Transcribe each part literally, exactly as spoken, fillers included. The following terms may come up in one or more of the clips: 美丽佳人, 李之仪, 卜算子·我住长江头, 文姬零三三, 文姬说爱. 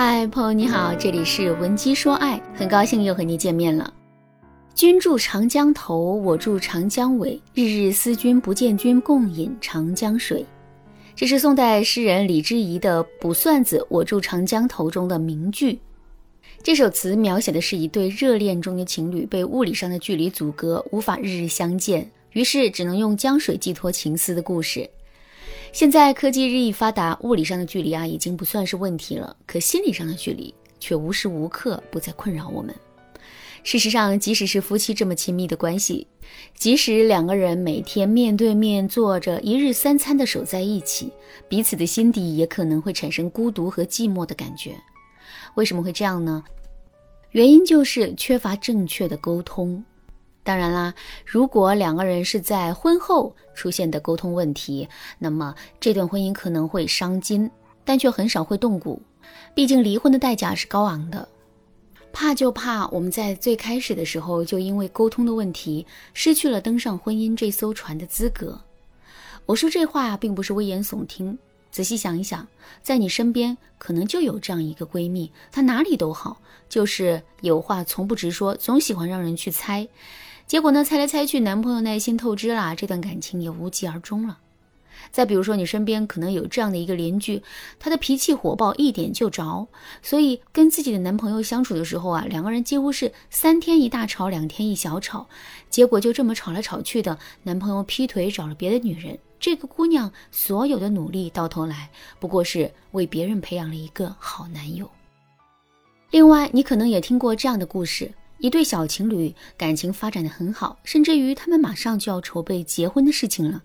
嗨，朋友你好，这里是文姬说爱，很高兴又和你见面了。君住长江头，我住长江尾，日日思君不见君，共饮长江水。这是宋代诗人李之仪的《卜算子·我住长江头》中的名句。这首词描写的是一对热恋中的情侣被物理上的距离阻隔，无法日日相见，于是只能用江水寄托情思的故事。现在科技日益发达，物理上的距离啊已经不算是问题了，可心理上的距离却无时无刻不再困扰我们。事实上，即使是夫妻这么亲密的关系，即使两个人每天面对面坐着，一日三餐的守在一起，彼此的心底也可能会产生孤独和寂寞的感觉。为什么会这样呢？原因就是缺乏正确的沟通。当然啦，如果两个人是在婚后出现的沟通问题，那么这段婚姻可能会伤筋，但却很少会动骨。毕竟离婚的代价是高昂的。怕就怕我们在最开始的时候就因为沟通的问题失去了登上婚姻这艘船的资格。我说这话并不是危言耸听，仔细想一想，在你身边可能就有这样一个闺蜜，她哪里都好，就是有话从不直说，总喜欢让人去猜。结果呢，猜来猜去，男朋友耐心透支啦，这段感情也无疾而终了。再比如说，你身边可能有这样的一个邻居，他的脾气火爆，一点就着，所以跟自己的男朋友相处的时候啊，两个人几乎是三天一大吵，两天一小吵，结果就这么吵来吵去的，男朋友劈腿找了别的女人，这个姑娘所有的努力到头来不过是为别人培养了一个好男友。另外，你可能也听过这样的故事，一对小情侣感情发展得很好，甚至于他们马上就要筹备结婚的事情了，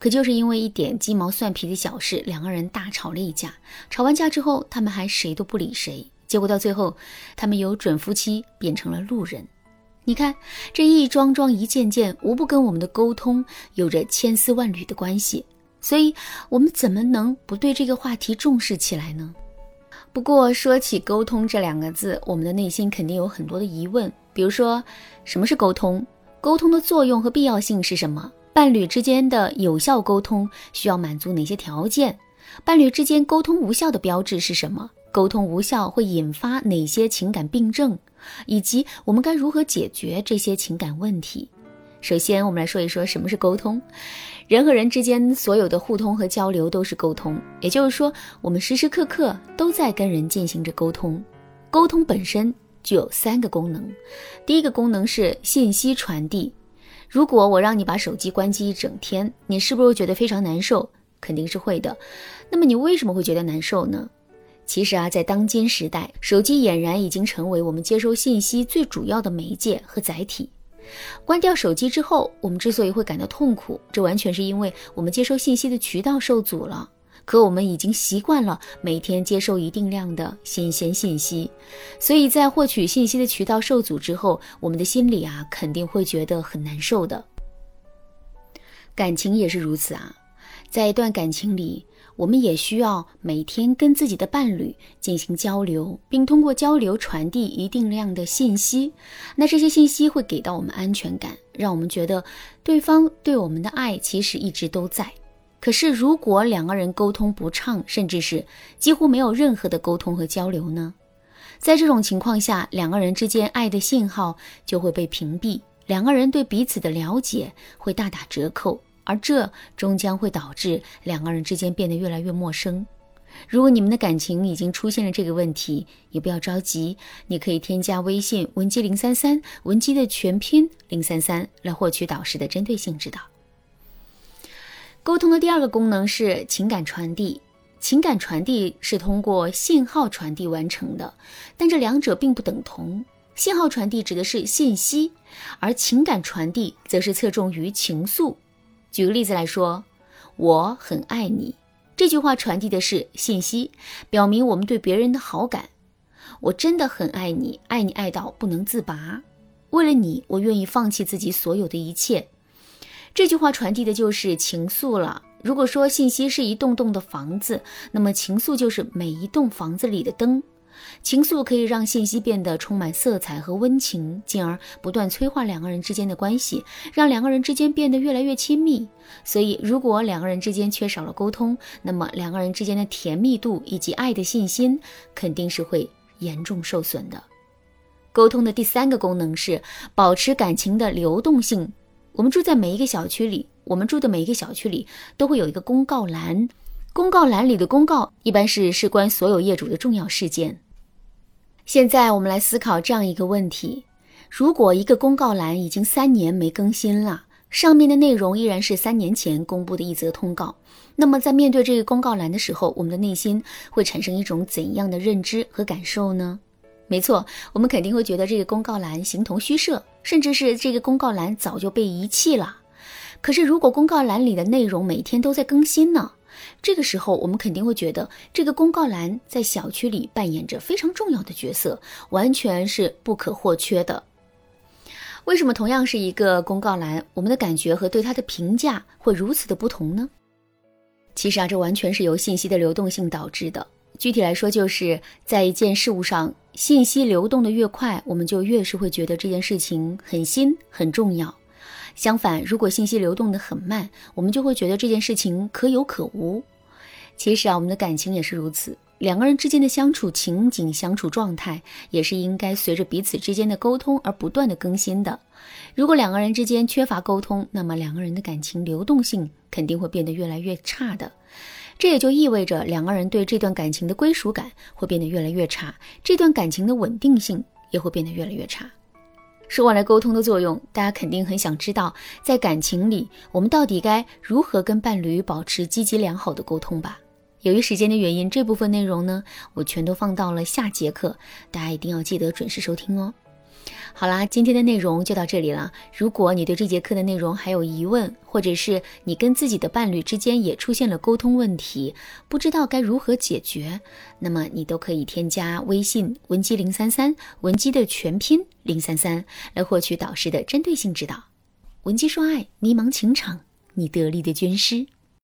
可就是因为一点鸡毛蒜皮的小事，两个人大吵了一架。吵完架之后，他们还谁都不理谁，结果到最后他们由准夫妻变成了路人。你看，这一桩桩一件件，无不跟我们的沟通有着千丝万缕的关系，所以我们怎么能不对这个话题重视起来呢？不过说起沟通这两个字，我们的内心肯定有很多的疑问，比如说，什么是沟通？沟通的作用和必要性是什么？伴侣之间的有效沟通需要满足哪些条件？伴侣之间沟通无效的标志是什么？沟通无效会引发哪些情感病症？以及我们该如何解决这些情感问题？首先，我们来说一说什么是沟通。人和人之间所有的互通和交流都是沟通，也就是说，我们时时刻刻都在跟人进行着沟通。沟通本身具有三个功能。第一个功能是信息传递。如果我让你把手机关机一整天，你是不是觉得非常难受？肯定是会的。那么你为什么会觉得难受呢？其实啊，在当今时代，手机俨然已经成为我们接收信息最主要的媒介和载体。关掉手机之后，我们之所以会感到痛苦，这完全是因为我们接收信息的渠道受阻了。可我们已经习惯了每天接受一定量的新鲜信息，所以在获取信息的渠道受阻之后，我们的心里啊肯定会觉得很难受的。感情也是如此啊，在一段感情里，我们也需要每天跟自己的伴侣进行交流，并通过交流传递一定量的信息。那这些信息会给到我们安全感，让我们觉得对方对我们的爱其实一直都在。可是如果两个人沟通不畅，甚至是几乎没有任何的沟通和交流呢？在这种情况下，两个人之间爱的信号就会被屏蔽，两个人对彼此的了解会大打折扣，而这终将会导致两个人之间变得越来越陌生。如果你们的感情已经出现了这个问题，也不要着急，你可以添加微信文姬零三三，文姬的全拼零三三，来获取导师的针对性指导。沟通的第二个功能是情感传递。情感传递是通过信号传递完成的，但这两者并不等同。信号传递指的是信息，而情感传递则是侧重于情愫。举个例子来说，我很爱你，这句话传递的是信息，表明我们对别人的好感。我真的很爱你，爱你爱到不能自拔，为了你我愿意放弃自己所有的一切，这句话传递的就是情愫了。如果说信息是一栋栋的房子，那么情愫就是每一栋房子里的灯，情愫可以让信息变得充满色彩和温情，进而不断催化两个人之间的关系，让两个人之间变得越来越亲密。所以如果两个人之间缺少了沟通，那么两个人之间的甜蜜度以及爱的信心肯定是会严重受损的。沟通的第三个功能是保持感情的流动性。我们住在每一个小区里，我们住的每一个小区里都会有一个公告栏，公告栏里的公告一般是事关所有业主的重要事件。现在我们来思考这样一个问题，如果一个公告栏已经三年没更新了，上面的内容依然是三年前公布的一则通告，那么在面对这个公告栏的时候，我们的内心会产生一种怎样的认知和感受呢？没错，我们肯定会觉得这个公告栏形同虚设，甚至是这个公告栏早就被遗弃了。可是如果公告栏里的内容每天都在更新呢？这个时候我们肯定会觉得这个公告栏在小区里扮演着非常重要的角色，完全是不可或缺的。为什么同样是一个公告栏，我们的感觉和对它的评价会如此的不同呢？其实啊，这完全是由信息的流动性导致的。具体来说，就是在一件事物上，信息流动的越快，我们就越是会觉得这件事情很新很重要。相反，如果信息流动的很慢，我们就会觉得这件事情可有可无。其实啊，我们的感情也是如此，两个人之间的相处情景、相处状态也是应该随着彼此之间的沟通而不断的更新的。如果两个人之间缺乏沟通，那么两个人的感情流动性肯定会变得越来越差的。这也就意味着两个人对这段感情的归属感会变得越来越差，这段感情的稳定性也会变得越来越差。说完了沟通的作用，大家肯定很想知道，在感情里我们到底该如何跟伴侣保持积极良好的沟通吧。由于时间的原因，这部分内容呢，我全都放到了下节课，大家一定要记得准时收听哦。好啦，今天的内容就到这里了。如果你对这节课的内容还有疑问，或者是你跟自己的伴侣之间也出现了沟通问题，不知道该如何解决，那么你都可以添加微信文姬零三三，文姬的全拼零三三，来获取导师的针对性指导。文姬说爱，迷茫情场，你得力的军师。